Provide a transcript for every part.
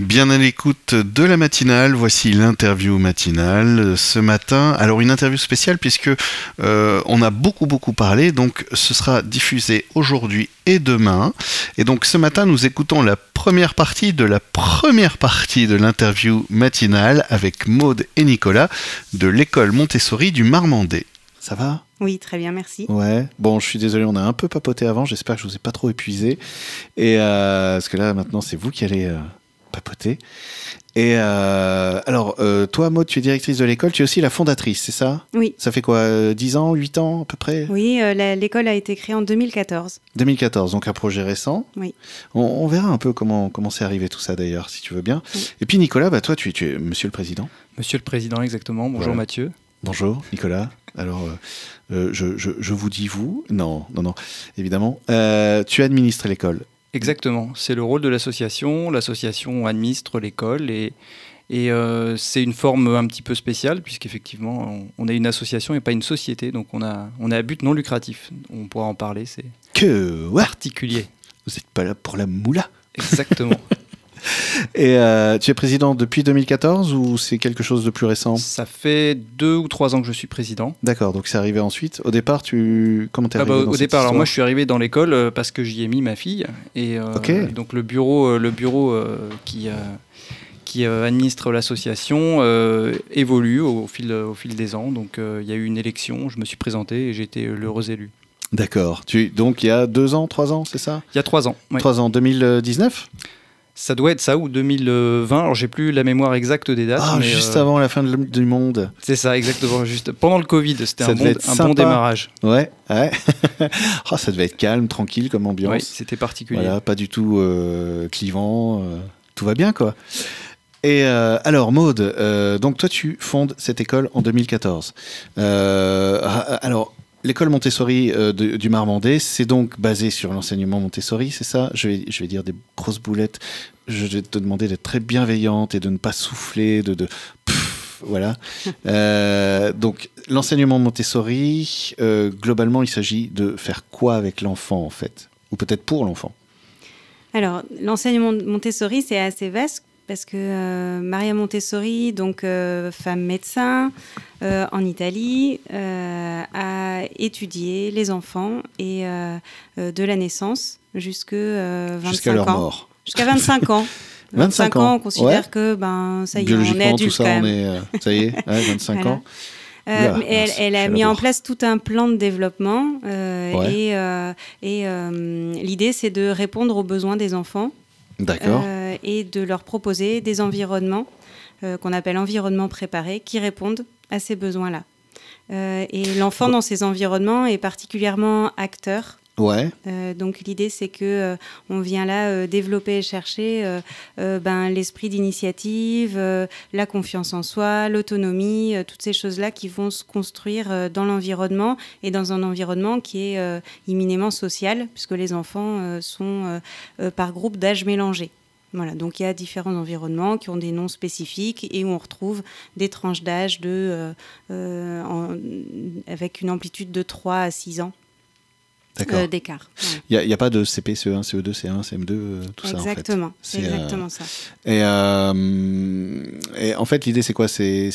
Bien à l'écoute de la matinale, voici l'interview matinale ce matin. Alors une interview spéciale puisque on a beaucoup parlé, donc ce sera diffusé aujourd'hui et demain. Et donc ce matin nous écoutons la première partie de l'interview matinale avec Maud et Nicolas de l'école Montessori du Marmandais. Ça va ? Oui, très bien, merci. Ouais. Bon, je suis désolé, on a un peu papoté avant, j'espère que je ne vous ai pas trop épuisé. Et parce que là maintenant c'est vous qui allez... papoter. Et alors, toi, Maud, tu es directrice de l'école, tu es aussi la fondatrice, c'est ça ? Oui. Ça fait quoi, 10 ans, 8 ans à peu près ? Oui, l'école a été créée en 2014. 2014, donc un projet récent. Oui. On verra un peu comment c'est arrivé tout ça d'ailleurs, si tu veux bien. Oui. Et puis Nicolas, bah, toi, tu es monsieur le président ? Monsieur le président, exactement. Bonjour voilà. Mathieu. Bonjour Nicolas. Alors, je vous dis vous ? Non, évidemment. Tu administres l'école ? Exactement, c'est le rôle de l'association. L'association administre l'école et c'est une forme un petit peu spéciale puisqu'effectivement on est une association et pas une société, donc on a un but non lucratif. On pourra en parler, c'est particulier. Vous n'êtes pas là pour la moula. Exactement. Et tu es président depuis 2014 ou c'est quelque chose de plus récent ? Ça fait 2 ou 3 ans que je suis président. D'accord, donc c'est arrivé ensuite. Au départ, comment t'es arrivé dans cette histoire ? Alors moi je suis arrivé dans l'école parce que j'y ai mis ma fille. Et okay. Donc le bureau qui administre l'association évolue au fil des ans. Donc il y a eu une élection, je me suis présenté et j'ai été l'heureux élu. D'accord, donc il y a 2 ans, 3 ans, c'est ça ? Il y a 3 ans. Oui. 3 ans, 2019 ? Ça doit être ça, ou 2020, alors j'ai plus la mémoire exacte des dates. Ah, mais juste avant la fin du monde. C'est ça, exactement, juste pendant le Covid, c'était un bon démarrage. Ouais. Oh, ça devait être calme, tranquille comme ambiance. Oui, c'était particulier. Voilà, pas du tout clivant, tout va bien quoi. Et alors Maud, donc toi tu fondes cette école en 2014. Alors... L'école Montessori du Marmandais, c'est donc basé sur l'enseignement Montessori, c'est ça ? Je vais dire des grosses boulettes. Je vais te demander d'être très bienveillante et de ne pas souffler, voilà. Donc, l'enseignement Montessori, globalement, il s'agit de faire quoi avec l'enfant, en fait ? Ou peut-être pour l'enfant ? Alors, l'enseignement Montessori, c'est assez vaste. Parce que Maria Montessori, donc femme médecin en Italie, a étudié les enfants et de la naissance jusqu'à leur mort. Jusqu'à 25 ans. 25 ans, on considère que ça y est, on est adulte quand même. Biologiquement, tout ça, ça y est, 25 voilà. ans. Elle a mis en place tout un plan de développement et l'idée, c'est de répondre aux besoins des enfants. D'accord. Et de leur proposer des environnements qu'on appelle environnements préparés qui répondent à ces besoins-là. Et l'enfant dans ces environnements est particulièrement acteur. Ouais. Donc l'idée c'est que on vient là développer et chercher l'esprit d'initiative, la confiance en soi, l'autonomie, toutes ces choses-là qui vont se construire dans l'environnement et dans un environnement qui est éminemment social puisque les enfants sont par groupe d'âge mélangé. Voilà, donc il y a différents environnements qui ont des noms spécifiques et où on retrouve des tranches d'âge avec une amplitude de 3 à 6 ans. D'écart. Il n'y a pas de CP, CE1, CE2, CE1, CM2, tout exactement, ça. Exactement, c'est exactement ça. Et en fait, l'idée, c'est quoi ? C'est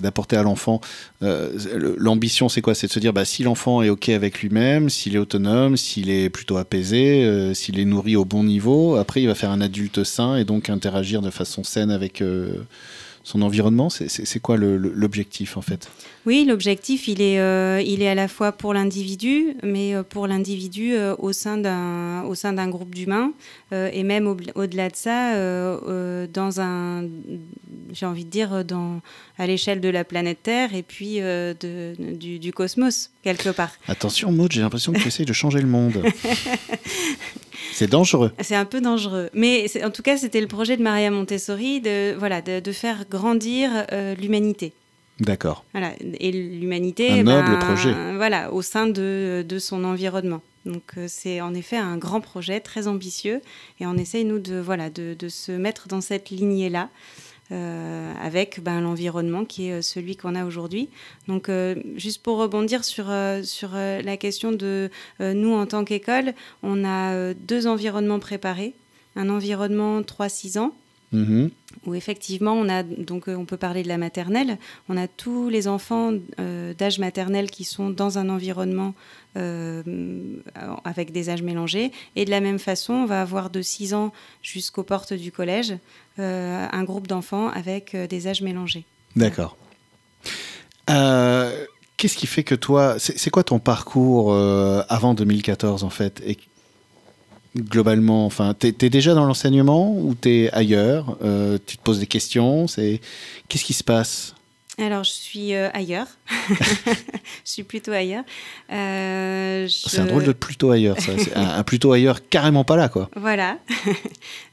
d'apporter à l'enfant. L'ambition, c'est quoi ? C'est de se dire si l'enfant est OK avec lui-même, s'il est autonome, s'il est plutôt apaisé, s'il est nourri au bon niveau, après, il va faire un adulte sain et donc interagir de façon saine avec. Son environnement, c'est quoi l'objectif en fait ? Oui, l'objectif, il est à la fois pour l'individu, mais pour l'individu au sein d'un groupe d'humains, et même au-delà de ça, à l'échelle de la planète Terre et puis du cosmos, quelque part. Attention Maud, j'ai l'impression que tu essayes de changer le monde. C'est dangereux. C'est un peu dangereux. Mais en tout cas, c'était le projet de Maria Montessori de faire grandir l'humanité. D'accord. Voilà. Et l'humanité... Un noble projet. Voilà, au sein de son environnement. Donc, c'est en effet un grand projet, très ambitieux. Et on essaye, nous, de se mettre dans cette lignée-là. Avec l'environnement qui est celui qu'on a aujourd'hui. Donc, juste pour rebondir sur la question de nous en tant qu'école, on a 2 environnements préparés. Un environnement 3-6 ans Mmh. Où effectivement, on a, donc on peut parler de la maternelle, on a tous les enfants d'âge maternel qui sont dans un environnement avec des âges mélangés. Et de la même façon, on va avoir de 6 ans jusqu'aux portes du collège un groupe d'enfants avec des âges mélangés. D'accord. Qu'est-ce qui fait que toi... C'est quoi ton parcours avant 2014, en fait? Et globalement, enfin, t'es déjà dans l'enseignement ou t'es ailleurs? Tu te poses des questions, qu'est-ce qui se passe? Alors, je suis ailleurs. Je suis plutôt ailleurs. C'est un drôle de plutôt ailleurs, ça. C'est un plutôt ailleurs carrément pas là, quoi. Voilà.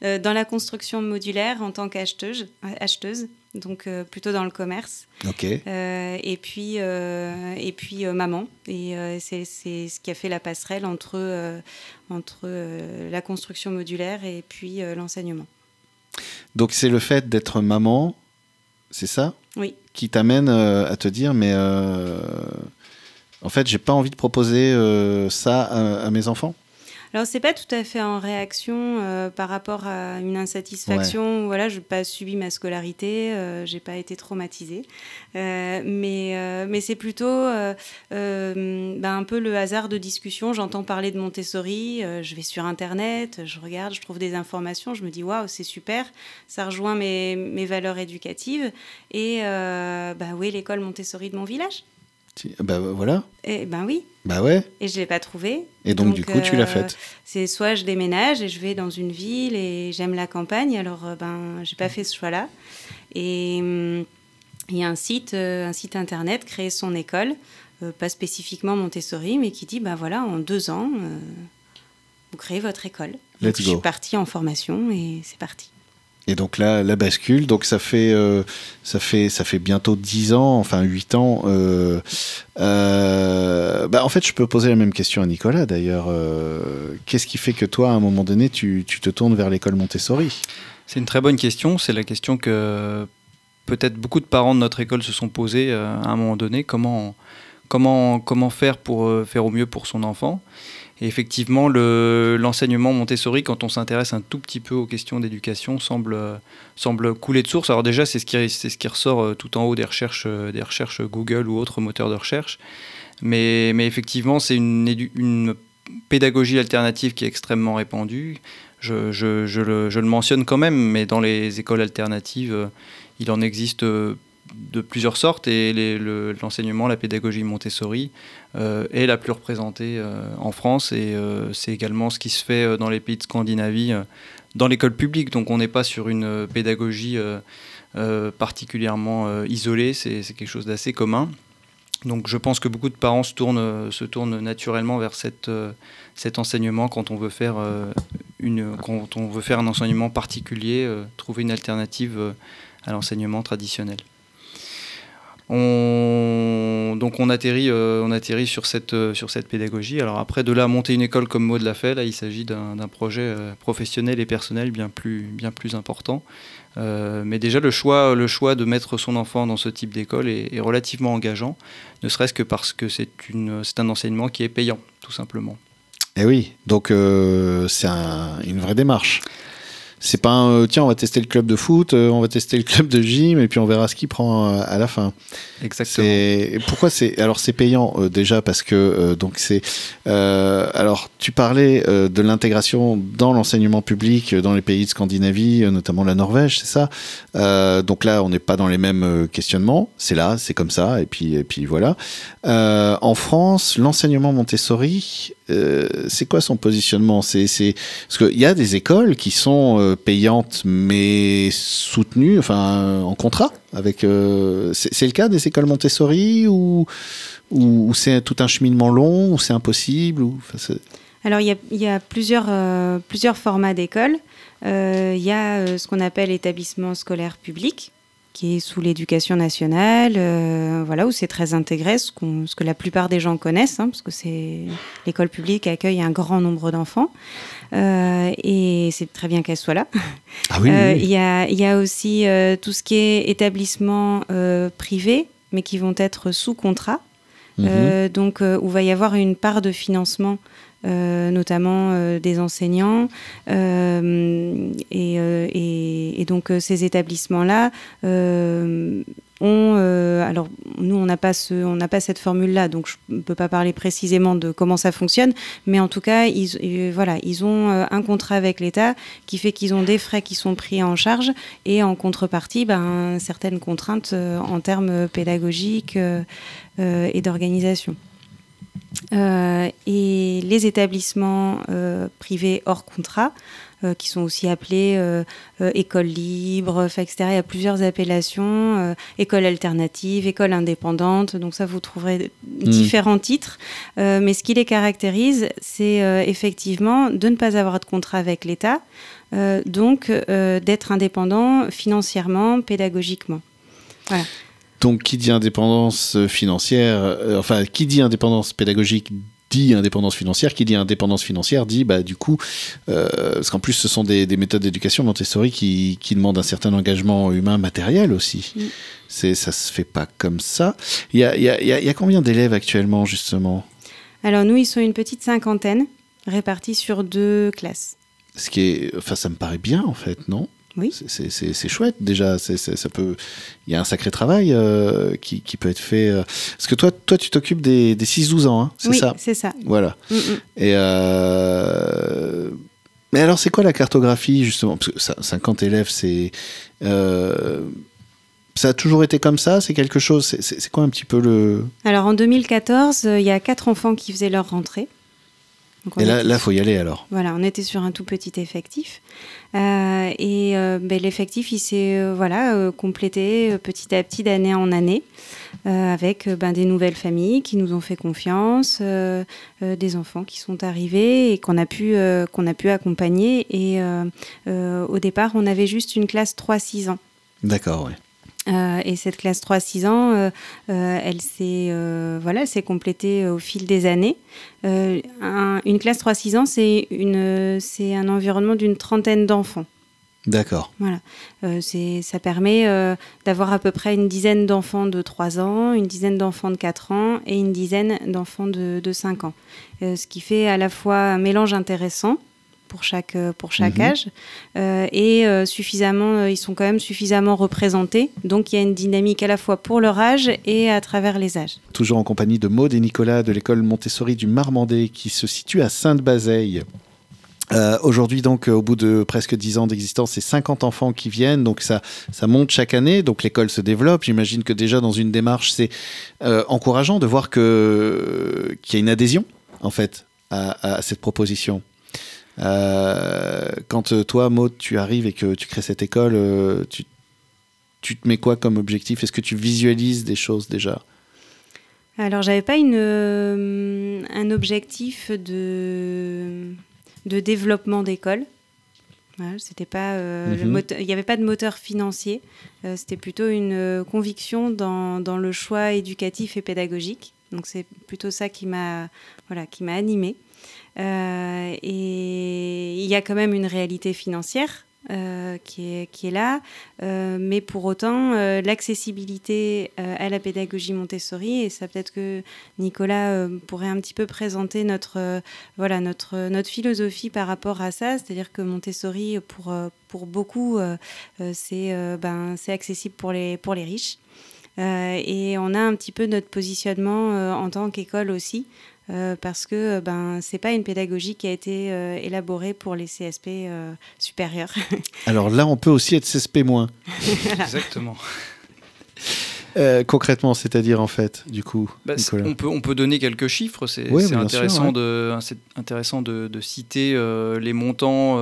Dans la construction modulaire en tant qu'acheteuse. Donc plutôt dans le commerce. Ok. Et puis maman. Et c'est ce qui a fait la passerelle entre la construction modulaire et puis l'enseignement. Donc c'est le fait d'être maman, c'est ça? Oui. Qui t'amène à te dire mais en fait j'ai pas envie de proposer ça à mes enfants. Alors, ce n'est pas tout à fait en réaction par rapport à une insatisfaction. Ouais. Voilà, je n'ai pas subi ma scolarité, je n'ai pas été traumatisée. Mais c'est plutôt un peu le hasard de discussion. J'entends parler de Montessori, je vais sur Internet, je regarde, je trouve des informations, je me dis « Waouh, c'est super, ça rejoint mes valeurs éducatives. » Et oui, l'école Montessori de mon village. Voilà. Et oui. Ouais. Et je l'ai pas trouvé. Et donc du coup tu l'as faite. C'est soit je déménage et je vais dans une ville et j'aime la campagne, alors j'ai pas fait ce choix-là. Et il y a un site internet, Créer son école, pas spécifiquement Montessori, mais qui dit en 2 ans vous créez votre école. Let's go. Je suis partie en formation et c'est parti. Et donc là, la bascule, donc ça fait bientôt 10 ans, enfin 8 ans. En fait, je peux poser la même question à Nicolas, d'ailleurs. Qu'est-ce qui fait que toi, à un moment donné, tu te tournes vers l'école Montessori? C'est une très bonne question. C'est la question que peut-être beaucoup de parents de notre école se sont posés à un moment donné. Comment faire pour faire au mieux pour son enfant? Et effectivement, l'enseignement Montessori, quand on s'intéresse un tout petit peu aux questions d'éducation, semble couler de source. Alors déjà, c'est ce qui ressort tout en haut des recherches Google ou autres moteurs de recherche. Mais effectivement, c'est une pédagogie alternative qui est extrêmement répandue. Je le mentionne quand même, mais dans les écoles alternatives, il en existe de plusieurs sortes, et l'enseignement, la pédagogie Montessori est la plus représentée en France, et c'est également ce qui se fait dans les pays de Scandinavie, dans l'école publique. Donc on n'est pas sur une pédagogie particulièrement isolée, c'est quelque chose d'assez commun. Donc je pense que beaucoup de parents se tournent naturellement vers cet enseignement quand on veut faire un enseignement particulier, trouver une alternative à l'enseignement traditionnel. On atterrit sur cette pédagogie. Alors après, de là, monter une école comme Maud l'a fait, là, il s'agit d'un projet professionnel et personnel bien plus important. Mais déjà, le choix de mettre son enfant dans ce type d'école est relativement engageant, ne serait-ce que parce que c'est un enseignement qui est payant, tout simplement. Eh oui, donc c'est une vraie démarche. C'est pas tiens, on va tester le club de foot, on va tester le club de gym, et puis on verra ce qui prend à la fin. Exactement. C'est payant déjà parce que donc c'est. Alors tu parlais de l'intégration dans l'enseignement public dans les pays de Scandinavie, notamment la Norvège, c'est ça. Donc là, on n'est pas dans les mêmes questionnements. C'est comme ça, et puis voilà. En France, l'enseignement Montessori, c'est quoi son positionnement? C'est parce qu'il y a des écoles qui sont payantes mais soutenues, enfin en contrat avec. C'est le cas des écoles Montessori ou c'est tout un cheminement long, ou c'est impossible ou. Enfin, alors il y a plusieurs formats d'écoles. Il y a ce qu'on appelle établissement scolaire public, qui est sous l'éducation nationale, où c'est très intégré, ce que la plupart des gens connaissent, parce que l'école publique accueille un grand nombre d'enfants, et c'est très bien qu'elle soit là. Ah oui. Il y a aussi tout ce qui est établissements privés, mais qui vont être sous contrat, donc où va y avoir une part de financement notamment des enseignants. Et donc ces établissements-là alors nous on n'a pas cette formule-là, donc je ne peux pas parler précisément de comment ça fonctionne, mais en tout cas ils ont un contrat avec l'État qui fait qu'ils ont des frais qui sont pris en charge et en contrepartie certaines contraintes en termes pédagogiques et d'organisation. Et les établissements privés hors contrat, qui sont aussi appelés écoles libres, etc. Il y a plusieurs appellations, écoles alternatives, écoles indépendantes. Donc ça, vous trouverez différents titres. Mais ce qui les caractérise, c'est effectivement de ne pas avoir de contrat avec l'État, donc d'être indépendant financièrement, pédagogiquement. Voilà. Donc, qui dit indépendance financière, qui dit indépendance pédagogique dit indépendance financière, qui dit indépendance financière dit, du coup, parce qu'en plus, ce sont des méthodes d'éducation Montessori qui demandent un certain engagement humain matériel aussi. Oui. Ça se fait pas comme ça. Il y a combien d'élèves actuellement, justement ? Alors, nous, ils sont une petite cinquantaine, répartis sur 2 classes. Ce qui est, ça me paraît bien, en fait, non ? Oui. C'est chouette déjà. Il y a un sacré travail qui peut être fait. Parce que toi tu t'occupes des 6-12 ans, hein, c'est ça ? Oui, c'est ça. Voilà. Mm-mm. Et mais alors c'est quoi la cartographie justement ? Parce que 50 élèves, c'est ça a toujours été comme ça ? C'est quelque chose ? C'est quoi un petit peu le... Alors en 2014, il y a 4 enfants qui faisaient leur rentrée. Et là, il faut y aller alors. Voilà, on était sur un tout petit effectif. L'effectif, il s'est complété petit à petit, d'année en année, avec des nouvelles familles qui nous ont fait confiance, des enfants qui sont arrivés et qu'on a pu accompagner. Et au départ, on avait juste une classe 3-6 ans. D'accord, oui. Et cette classe 3-6 ans, elle s'est complétée au fil des années. Une classe 3-6 ans, c'est un environnement d'une 30aine d'enfants. D'accord. Voilà. Ça permet d'avoir à peu près une 10aine d'enfants de 3 ans, une 10aine d'enfants de 4 ans et une 10aine d'enfants de 5 ans. Ce qui fait à la fois un mélange intéressant pour chaque âge, ils sont quand même suffisamment représentés. Donc, il y a une dynamique à la fois pour leur âge et à travers les âges. Toujours en compagnie de Maud et Nicolas de l'école Montessori du Marmandais qui se situe à Sainte-Bazeille. Aujourd'hui, donc, au bout de presque 10 ans d'existence, c'est 50 enfants qui viennent. Donc, ça monte chaque année. Donc, l'école se développe. J'imagine que déjà, dans une démarche, c'est encourageant de voir qu'il y a une adhésion, en fait, à cette proposition. Quand toi, Maud, tu arrives et que tu crées cette école, tu te mets quoi comme objectif ? Est-ce que tu visualises des choses déjà ? Alors, j'avais pas un objectif de développement d'école. Voilà, c'était pas il n'y avait pas de moteur financier. C'était plutôt une conviction dans le choix éducatif et pédagogique. Donc, c'est plutôt ça qui m'a animée. Et il y a quand même une réalité financière qui est là, mais pour autant l'accessibilité à la pédagogie Montessori, et ça peut-être que Nicolas pourrait un petit peu présenter notre philosophie par rapport à ça, c'est-à-dire que Montessori pour beaucoup c'est accessible pour les riches, et on a un petit peu notre positionnement en tant qu'école aussi. Parce que c'est pas une pédagogie qui a été élaborée pour les CSP supérieurs. Alors là, on peut aussi être CSP-. Voilà. Exactement. Concrètement, c'est-à-dire en fait, du coup, Nicolas. On peut donner quelques chiffres. C'est intéressant, sûr, ouais. C'est intéressant de citer les montants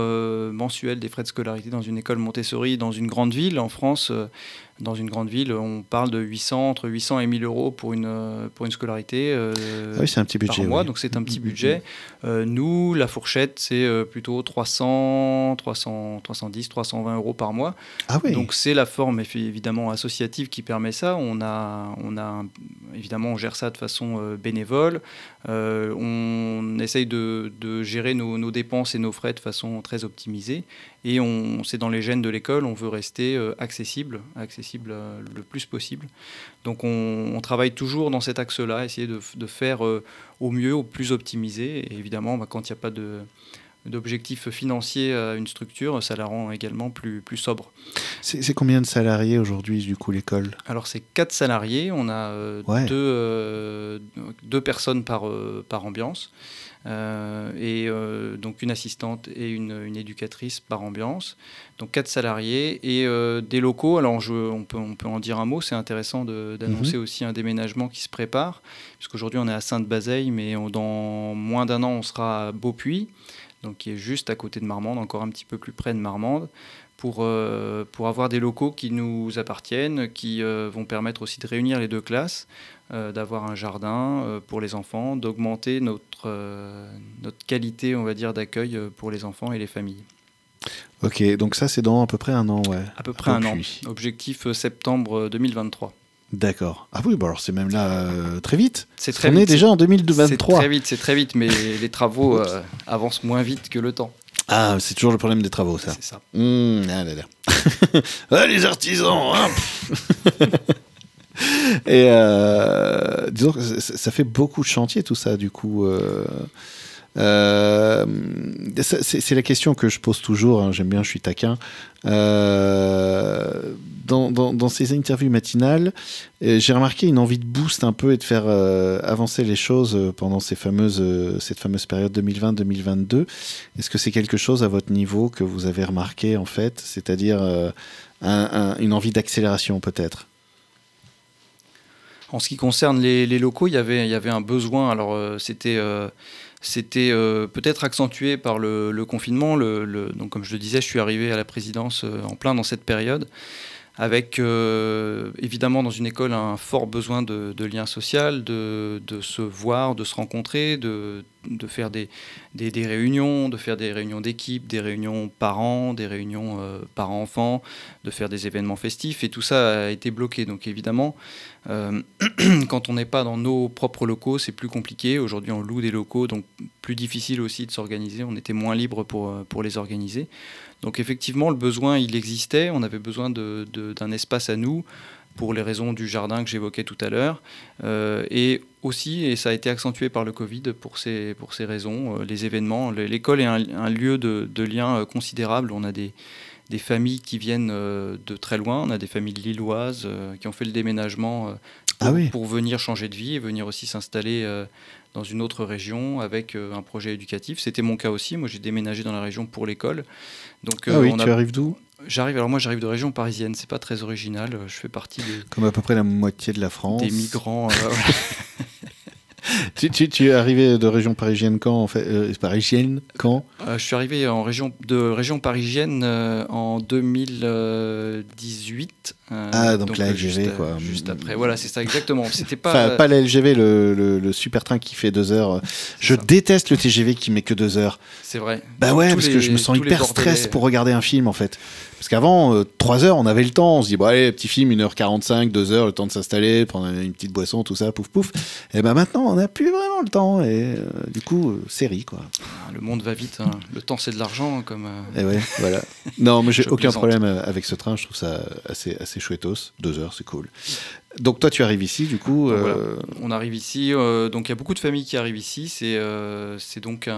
mensuels des frais de scolarité dans une école Montessori, dans une grande ville en France. Dans une grande ville, on parle de entre 800 et 1000 euros pour une scolarité c'est un petit budget, par mois, oui. Donc c'est un petit budget. Nous, la fourchette, c'est plutôt 310, 320 euros par mois. Ah oui. Donc c'est la forme évidemment associative qui permet ça. On a évidemment, on gère ça de façon bénévole. On essaye de gérer nos dépenses et nos frais de façon très optimisée. Et c'est dans les gènes de l'école, on veut rester accessible accessible le plus possible. Donc on travaille toujours dans cet axe-là, essayer de faire au mieux, au plus optimisé. Et évidemment, quand il n'y a pas d'objectif financier à une structure, ça la rend également plus sobre. C'est combien de salariés aujourd'hui, du coup, l'école ? Alors, c'est 4 salariés. On a deux personnes par ambiance. Donc une assistante et une éducatrice par ambiance, donc 4 salariés et des locaux. Alors on peut en dire un mot, c'est intéressant d'annoncer aussi un déménagement qui se prépare, puisqu'aujourd'hui on est à Sainte-Bazeille, mais dans moins d'un an on sera à Beaupuis, donc qui est juste à côté de Marmande, encore un petit peu plus près de Marmande, pour avoir des locaux qui nous appartiennent, qui vont permettre aussi de réunir les 2 classes, d'avoir un jardin pour les enfants, d'augmenter notre qualité, on va dire, d'accueil pour les enfants et les familles. Ok, donc ça c'est dans à peu près un an, ouais. À peu près un an. Objectif septembre 2023. D'accord. Ah oui, bah alors c'est même là très vite. C'est très vite. On est déjà en 2023. C'est très vite, mais les travaux avancent moins vite que le temps. Ah, c'est toujours le problème des travaux, ça. C'est ça. Ah, les artisans, hein. Et disons que ça fait beaucoup de chantiers, tout ça, du coup. C'est la question que je pose toujours, hein, j'aime bien, je suis taquin. Dans ces interviews matinales, j'ai remarqué une envie de boost un peu et de faire avancer les choses pendant cette fameuse période 2020-2022. Est-ce que c'est quelque chose à votre niveau que vous avez remarqué, en fait ? C'est-à-dire une envie d'accélération, peut-être ? En ce qui concerne les locaux, il y avait un besoin. Alors, c'était peut-être accentué par le confinement. Donc, comme je le disais, je suis arrivé à la présidence en plein dans cette période, avec évidemment dans une école un fort besoin de lien social, de se voir, de se rencontrer, de faire des réunions, de faire des réunions d'équipe, des réunions parents, des réunions parents-enfants, de faire des événements festifs, et tout ça a été bloqué. Donc évidemment, quand on n'est pas dans nos propres locaux, c'est plus compliqué. Aujourd'hui, on loue des locaux, donc plus difficile aussi de s'organiser. On était moins libre pour les organiser. Donc effectivement, le besoin, il existait. On avait besoin d'un espace à nous pour les raisons du jardin que j'évoquais tout à l'heure. Et aussi, et ça a été accentué par le Covid pour ces raisons, les événements. L'école est un lieu de lien considérable. On a des familles qui viennent de très loin. On a des familles lilloises qui ont fait le déménagement pour venir changer de vie et venir aussi s'installer dans une autre région avec un projet éducatif. C'était mon cas aussi. Moi, j'ai déménagé dans la région pour l'école. Donc, tu arrives d'où ? J'arrive de région parisienne. C'est pas très original. Je fais partie des... Comme à peu près la moitié de la France. Des migrants. Tu es arrivé de région parisienne quand, en fait, Je suis arrivé de région parisienne en 2018. Donc la LGV, quoi. Juste après, voilà, c'est ça, exactement. C'était pas... Enfin, pas la LGV, le super train qui fait 2 heures. Je déteste le TGV qui met que 2 heures. C'est vrai. Bah ouais, parce que je me sens hyper stress pour regarder un film, en fait. Parce qu'avant, 3 heures, on avait le temps. On se dit, bon, allez, petit film, 1h45, 2 heures, le temps de s'installer, prendre une petite boisson, tout ça, pouf, pouf. Et ben maintenant, on n'a plus vraiment le temps. Et du coup, série, quoi. Le monde va vite, hein. Le temps, c'est de l'argent, comme... Et ouais, voilà. Non, mais j'ai aucun problème avec ce train. Je trouve ça assez chouettos. 2 heures, c'est cool. Donc toi, tu arrives ici, du coup... Voilà. On arrive ici. Donc, il y a beaucoup de familles qui arrivent ici. C'est donc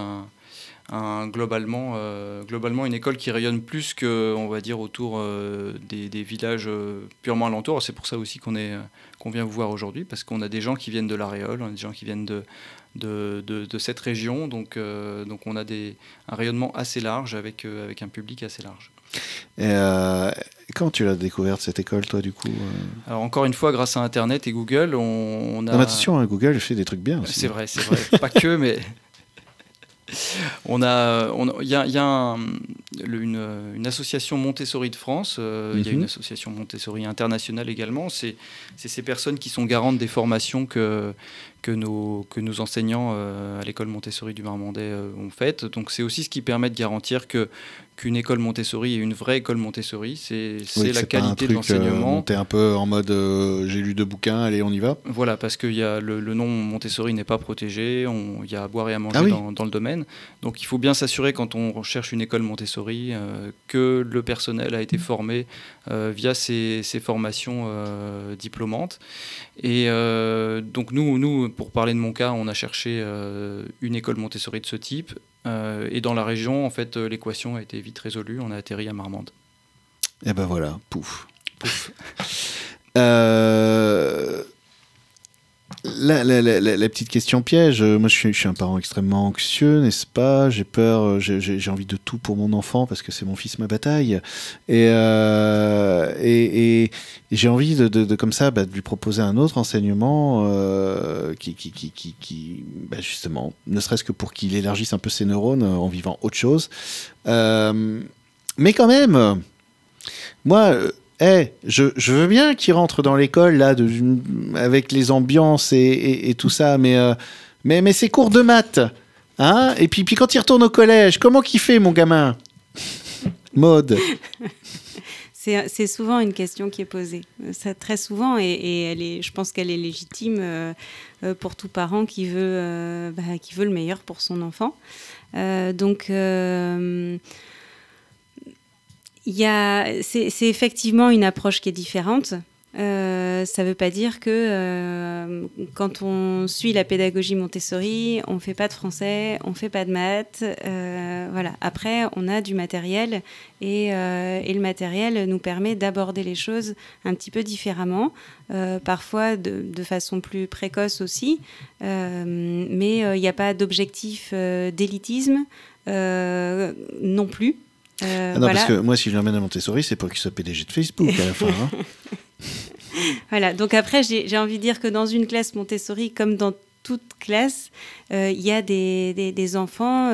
globalement une école qui rayonne plus que, on va dire, autour des villages purement alentours. C'est pour ça aussi qu'on vient vous voir aujourd'hui, parce qu'on a des gens qui viennent de la Réole, on a des gens qui viennent de cette région, donc on a un rayonnement assez large avec un public assez large. Et quand tu l'as découverte, cette école, toi, du coup Alors, encore une fois, grâce à Internet et Google, on a... Non, mais attention, hein, Google fait des trucs bien aussi. C'est vrai, pas que, mais... Il y a une association Montessori de France, il y a une association Montessori internationale également. C'est ces personnes qui sont garantes des formations que nos enseignants à l'école Montessori du Marmandais ont faites. Donc c'est aussi ce qui permet de garantir qu'une école Montessori est une vraie école Montessori. C'est la qualité de l'enseignement. T'es un peu en mode j'ai lu 2 bouquins, allez on y va. Voilà, parce que y a le nom Montessori n'est pas protégé, il y a à boire et à manger dans le domaine. Donc il faut bien s'assurer, quand on recherche une école Montessori, Montessori, que le personnel a été formé via ces formations diplômantes. Et donc nous, pour parler de mon cas, on a cherché une école Montessori de ce type. Et dans la région, en fait, l'équation a été vite résolue. On a atterri à Marmande. Et ben voilà, pouf. La petite question piège. Moi, je suis un parent extrêmement anxieux, n'est-ce pas ? J'ai peur, j'ai envie de tout pour mon enfant parce que c'est mon fils, ma bataille. Et j'ai envie de comme ça, de lui proposer un autre enseignement qui justement, ne serait-ce que pour qu'il élargisse un peu ses neurones en vivant autre chose. Mais quand même, moi... je veux bien qu'il rentre dans l'école là, avec les ambiances et tout ça, mais c'est cours de maths, hein ? Et puis quand il retourne au collège, comment qu'il fait, mon gamin ? Maud. C'est souvent une question qui est posée, ça, très souvent, et je pense qu'elle est légitime pour tout parent qui veut le meilleur pour son enfant. C'est effectivement une approche qui est différente. Ça ne veut pas dire que quand on suit la pédagogie Montessori, on ne fait pas de français, on ne fait pas de maths. Voilà. Après, on a du matériel et le matériel nous permet d'aborder les choses un petit peu différemment, parfois de façon plus précoce aussi. Mais il n'y a pas d'objectif d'élitisme non plus. Parce que moi, si je l'emmène à Montessori, c'est pour qu'il soit PDG de Facebook à la fin. Hein. Voilà, donc après, j'ai envie de dire que dans une classe Montessori, comme dans toute classe, il y a des enfants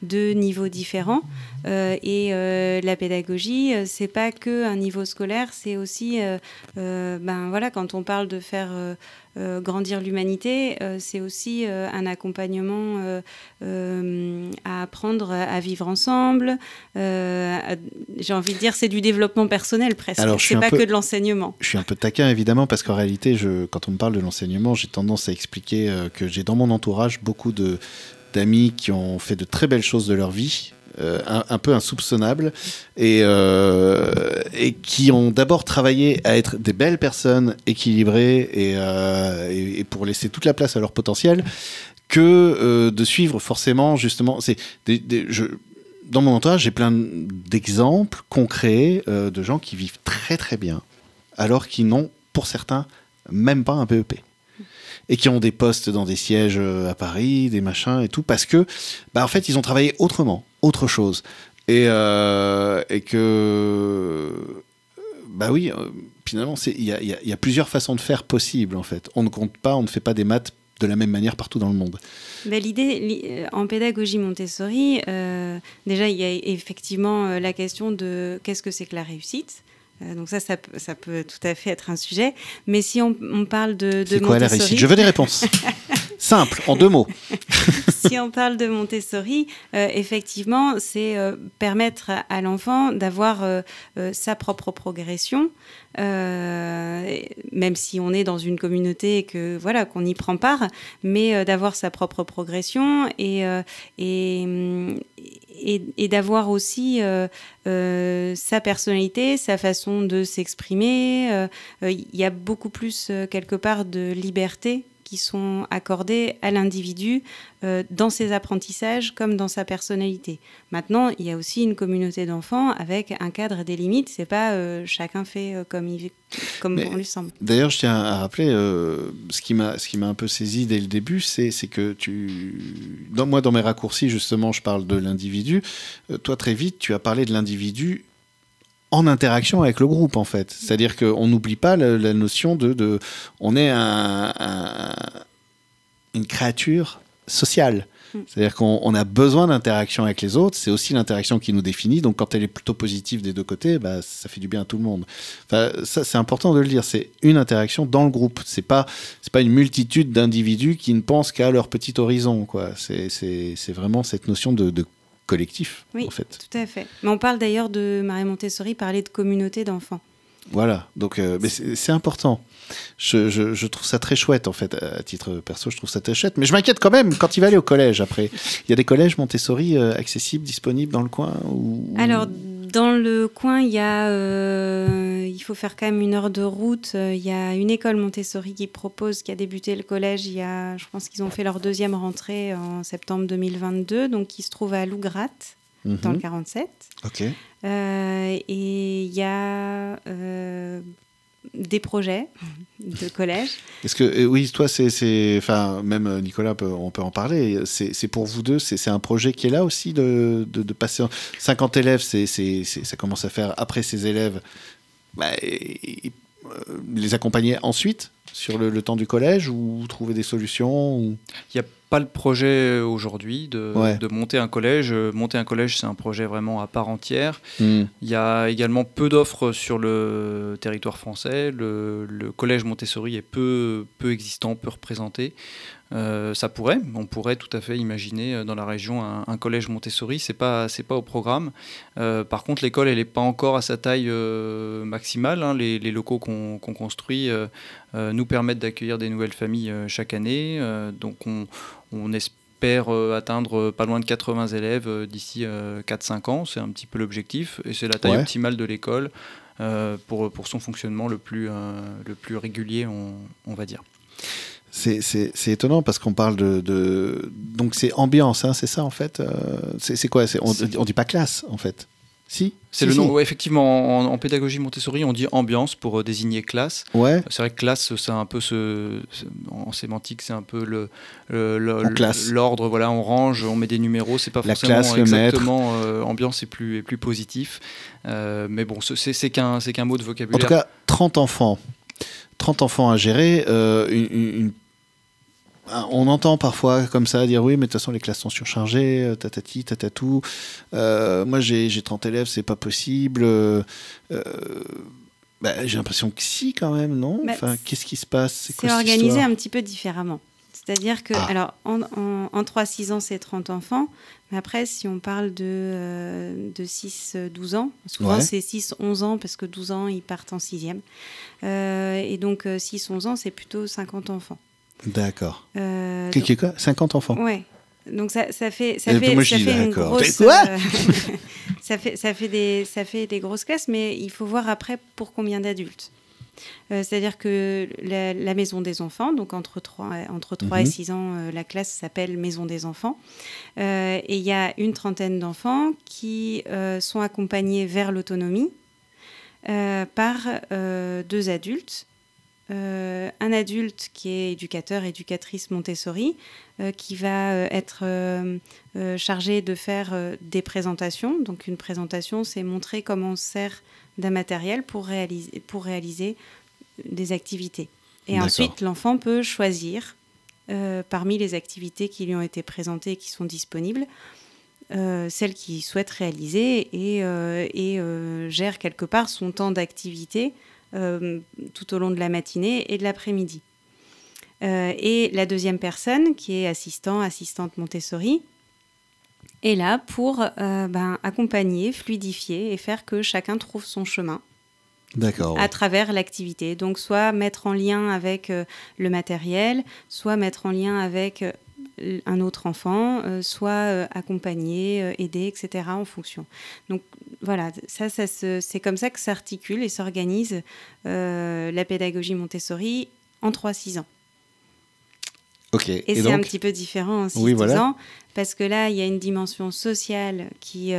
de niveaux différents. La pédagogie, ce n'est pas qu'un niveau scolaire, c'est aussi, quand on parle de faire grandir l'humanité, c'est aussi un accompagnement à apprendre à vivre ensemble. J'ai envie de dire, c'est du développement personnel presque. Alors, c'est pas que de l'enseignement. Je suis un peu taquin évidemment, parce qu'en réalité, quand on me parle de l'enseignement, j'ai tendance à expliquer que j'ai dans mon entourage beaucoup d'amis qui ont fait de très belles choses de leur vie. Un peu insoupçonnable et qui ont d'abord travaillé à être des belles personnes équilibrées et pour laisser toute la place à leur potentiel que de suivre forcément justement dans mon entourage, j'ai plein d'exemples concrets de gens qui vivent très très bien alors qu'ils n'ont pour certains même pas un BEP et qui ont des postes dans des sièges à Paris, des machins et tout, parce que, en fait, ils ont travaillé autre chose. Finalement, il y a plusieurs façons de faire possibles, en fait. On ne compte pas, on ne fait pas des maths de la même manière partout dans le monde. L'idée, en pédagogie Montessori, déjà, il y a effectivement la question de qu'est-ce que c'est que la réussite ? Donc ça peut tout à fait être un sujet. Mais si on parle de Montessori... C'est quoi la réussite ? Je veux des réponses. Simple, en deux mots. Si on parle de Montessori, effectivement, c'est permettre à l'enfant d'avoir sa propre progression, même si on est dans une communauté et que, voilà, qu'on y prend part, mais d'avoir sa propre progression et d'avoir aussi sa personnalité, sa façon de s'exprimer. Il y a beaucoup plus, quelque part, de liberté qui sont accordées à l'individu dans ses apprentissages comme dans sa personnalité. Maintenant, il y a aussi une communauté d'enfants avec un cadre et des limites. C'est pas chacun fait comme on lui semble. D'ailleurs, je tiens à rappeler ce qui m'a un peu saisi dès le début, c'est que moi, dans mes raccourcis, justement, je parle de l'individu. Toi, très vite, tu as parlé de l'individu en interaction avec le groupe, en fait. C'est-à-dire qu'on n'oublie pas la notion de on est une créature sociale. C'est-à-dire qu'on a besoin d'interaction avec les autres. C'est aussi l'interaction qui nous définit. Donc, quand elle est plutôt positive des deux côtés, ça fait du bien à tout le monde. Enfin, ça, c'est important de le dire. C'est une interaction dans le groupe. C'est pas une multitude d'individus qui ne pensent qu'à leur petit horizon, quoi. C'est vraiment cette notion de collectif, en fait. Oui, tout à fait. Mais on parle d'ailleurs de Maria Montessori, parler de communauté d'enfants. Voilà, donc mais c'est important. Je trouve ça très chouette en fait, à titre perso, je trouve ça très chouette. Mais je m'inquiète quand même quand il va aller au collège après. Il y a des collèges Montessori accessibles, disponibles dans le coin ou... Alors dans le coin, il y a, il faut faire quand même une heure de route. Il y a une école Montessori qui a débuté le collège. Il y a, je pense qu'ils ont fait leur deuxième rentrée en septembre 2022, donc qui se trouve à Lougratte. Dans le 47. OK. Et il y a des projets de collège. Est-ce que, oui, toi, c'est enfin, même Nicolas, on peut en parler. C'est pour vous deux, c'est un projet qui est là aussi de passer. 50 élèves, ça commence à faire après ces élèves. Bah, les accompagner ensuite sur le temps du collège ou trouver des solutions ou... Il n'y a pas le projet aujourd'hui de monter un collège. Monter un collège, c'est un projet vraiment à part entière. Il y a également peu d'offres sur le territoire français. Le collège Montessori est peu existant, peu représenté. On pourrait tout à fait imaginer dans la région un collège Montessori, c'est pas au programme. Par contre, l'école, elle n'est pas encore à sa taille maximale. Hein. Les locaux qu'on construit nous permettent d'accueillir des nouvelles familles chaque année. Donc, on espère atteindre pas loin de 80 élèves d'ici 4-5 ans. C'est un petit peu l'objectif et c'est la taille optimale de l'école pour son fonctionnement le plus régulier, on va dire. C'est étonnant parce qu'on parle de... Donc c'est ambiance, hein, c'est ça en fait c'est quoi c'est... On dit pas classe en fait. Si c'est si, le nom. Si. Ouais, effectivement, en pédagogie Montessori, on dit ambiance pour désigner classe. Ouais. C'est vrai que classe, c'est un peu en sémantique, c'est un peu l'ordre. Voilà, on range, on met des numéros. C'est pas forcément la classe, exactement. Ambiance est plus positif. Mais bon, c'est qu'un mot de vocabulaire. En tout cas, 30 enfants à gérer, on entend parfois comme ça dire oui mais de toute façon les classes sont surchargées, tatati, tatatou, moi j'ai 30 élèves, c'est pas possible, j'ai l'impression que si quand même, non enfin, qu'est-ce qui se passe, c'est organisé un petit peu différemment. C'est-à-dire que, alors, en 3-6 ans, c'est 30 enfants. Mais après, si on parle de 6-12 ans, souvent, c'est 6-11 ans, parce que 12 ans, ils partent en 6e. Et donc, 6-11 ans, c'est plutôt 50 enfants. D'accord. 50 enfants. Oui. Donc, ça fait des grosses classes, mais il faut voir après pour combien d'adultes. C'est-à-dire que la maison des enfants, donc entre 3 et 6 ans, la classe s'appelle maison des enfants. Et il y a une trentaine d'enfants qui sont accompagnés vers l'autonomie par deux adultes. Un adulte qui est éducateur, éducatrice Montessori, qui va être chargé de faire des présentations. Donc une présentation, c'est montrer comment on sert d'un matériel pour réaliser des activités. Et D'accord. ensuite, l'enfant peut choisir parmi les activités qui lui ont été présentées et qui sont disponibles, celles qu'il souhaite réaliser et gère quelque part son temps d'activité tout au long de la matinée et de l'après-midi. Et la deuxième personne, qui est assistante Montessori, est là pour accompagner, fluidifier et faire que chacun trouve son chemin. D'accord. À travers l'activité. Donc, soit mettre en lien avec le matériel, soit mettre en lien avec un autre enfant, soit accompagner, aider, etc. en fonction. Donc, voilà, c'est comme ça que s'articule et s'organise la pédagogie Montessori en 3-6 ans. Okay. Et c'est donc un petit peu différent en 6-12 ans, parce que là, il y a une dimension sociale qui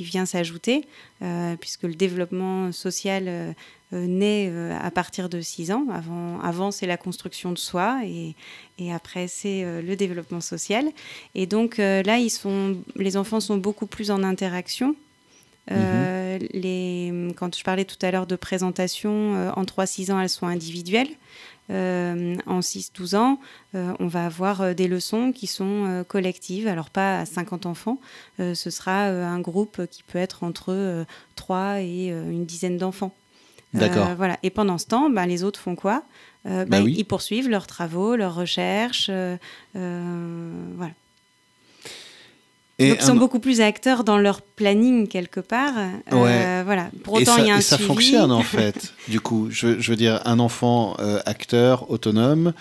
vient s'ajouter, puisque le développement social naît à partir de 6 ans. Avant, c'est la construction de soi, et après, c'est le développement social. Et donc là, les enfants sont beaucoup plus en interaction. Quand je parlais tout à l'heure de présentation, en 3-6 ans, elles sont individuelles. En 6-12 ans, on va avoir des leçons qui sont collectives, alors pas à 50 enfants, ce sera un groupe qui peut être entre 3 et une dizaine d'enfants. D'accord. Voilà. Et pendant ce temps, les autres font quoi ? Ils poursuivent leurs travaux, leurs recherches, voilà. Donc ils sont beaucoup plus acteurs dans leur planning quelque part. Voilà. Pour autant, il y a un suivi. Et ça fonctionne en fait. Du coup, je veux dire, un enfant acteur, autonome,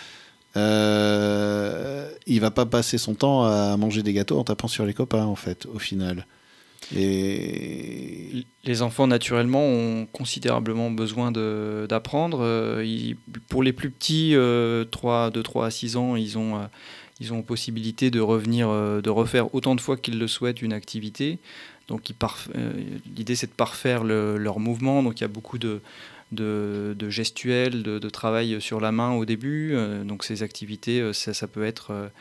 il va pas passer son temps à manger des gâteaux en tapant sur les copains en fait, au final. Et les enfants naturellement ont considérablement besoin d'apprendre. Pour les plus petits, de 3 à 6 ans, ils ont possibilité de revenir, de refaire autant de fois qu'ils le souhaitent une activité. Donc l'idée c'est de parfaire leur mouvement. Donc il y a beaucoup de gestuels, de travail sur la main au début. Donc ces activités, ça peut être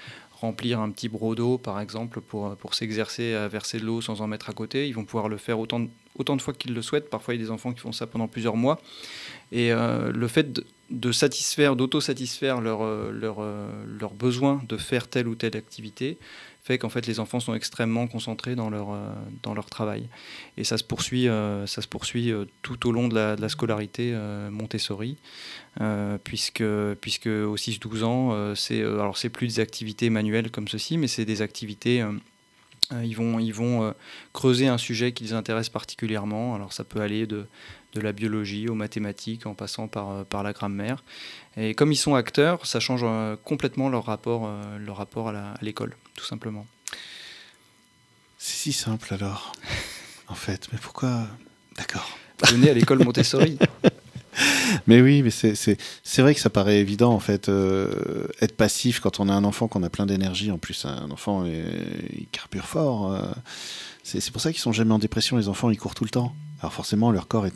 remplir un petit brodo par exemple pour s'exercer à verser de l'eau sans en mettre à côté. Ils vont pouvoir le faire autant de fois qu'ils le souhaitent. Parfois il y a des enfants qui font ça pendant plusieurs mois. Et le fait d'autosatisfaire leurs besoins de faire telle ou telle activité fait qu'en fait les enfants sont extrêmement concentrés dans leur travail. Et ça se poursuit tout au long de la scolarité Montessori, puisque aux 6-12 ans, c'est plus des activités manuelles comme ceci, mais c'est des activités... Ils vont creuser un sujet qui les intéresse particulièrement. Alors ça peut aller de la biologie aux mathématiques en passant par la grammaire. Et comme ils sont acteurs, ça change complètement leur rapport à l'école, tout simplement. C'est si simple alors, en fait. Mais pourquoi ? D'accord. Venez à l'école Montessori. Mais oui, mais c'est vrai que ça paraît évident en fait. Être passif quand on a un enfant, qu'on a plein d'énergie en plus. Un enfant, il carbure fort. C'est pour ça qu'ils sont jamais en dépression. Les enfants, ils courent tout le temps. Alors forcément, leur corps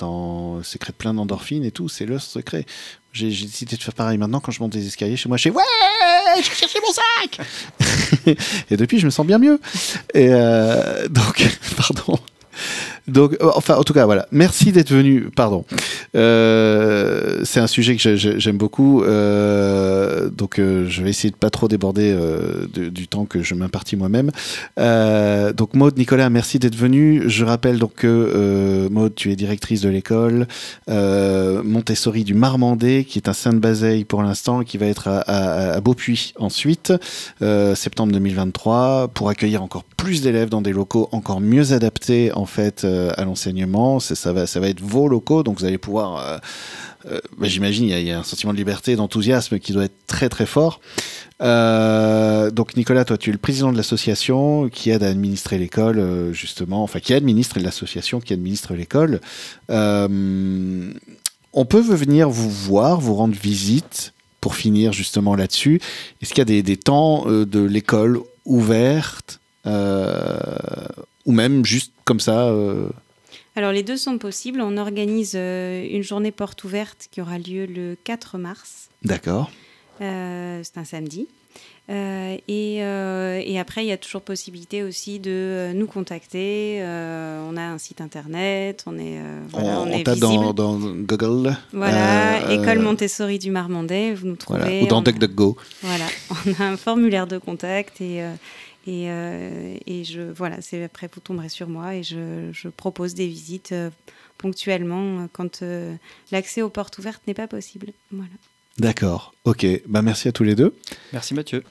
sécrète plein d'endorphines et tout. C'est le secret. J'ai décidé de faire pareil. Maintenant, quand je monte des escaliers chez moi, je fais « Ouais, je vais chercher mon sac !» Et depuis, je me sens bien mieux. Et donc, pardon. Donc, enfin, en tout cas, voilà. Merci d'être venu. Pardon. C'est un sujet que j'aime beaucoup. Donc, je vais essayer de pas trop déborder du temps que je m'impartis moi-même. Donc, Maud, Nicolas, merci d'être venu. Je rappelle donc que Maud, tu es directrice de l'école Montessori du Marmandais, qui est à Sainte-Bazeille pour l'instant, qui va être à Beaupuis ensuite, septembre 2023, pour accueillir encore plus d'élèves dans des locaux encore mieux adaptés en fait à l'enseignement. Ça va être vos locaux, donc vous allez pouvoir j'imagine il y a un sentiment de liberté, d'enthousiasme qui doit être très très fort. Donc Nicolas, toi tu es le président de l'association qui aide à administrer l'école, justement, enfin qui administre l'association qui administre l'école. On peut venir vous voir, vous rendre visite pour finir justement là-dessus. Est-ce qu'il y a des temps de l'école ouverte ou même juste comme ça Alors les deux sont possibles. On organise une journée porte ouverte qui aura lieu le 4 mars. D'accord. C'est un samedi. Et après, il y a toujours possibilité aussi de nous contacter. On a un site internet, on est visible. Dans Google. Voilà, École Montessori du Marmandais, vous nous trouvez. Voilà. Ou dans DuckDuckGo. Voilà, on a un formulaire de contact et voilà, c'est après vous tomberez sur moi et je propose des visites ponctuellement quand l'accès aux portes ouvertes n'est pas possible. Voilà. D'accord, ok. Bah, merci à tous les deux. Merci Mathieu.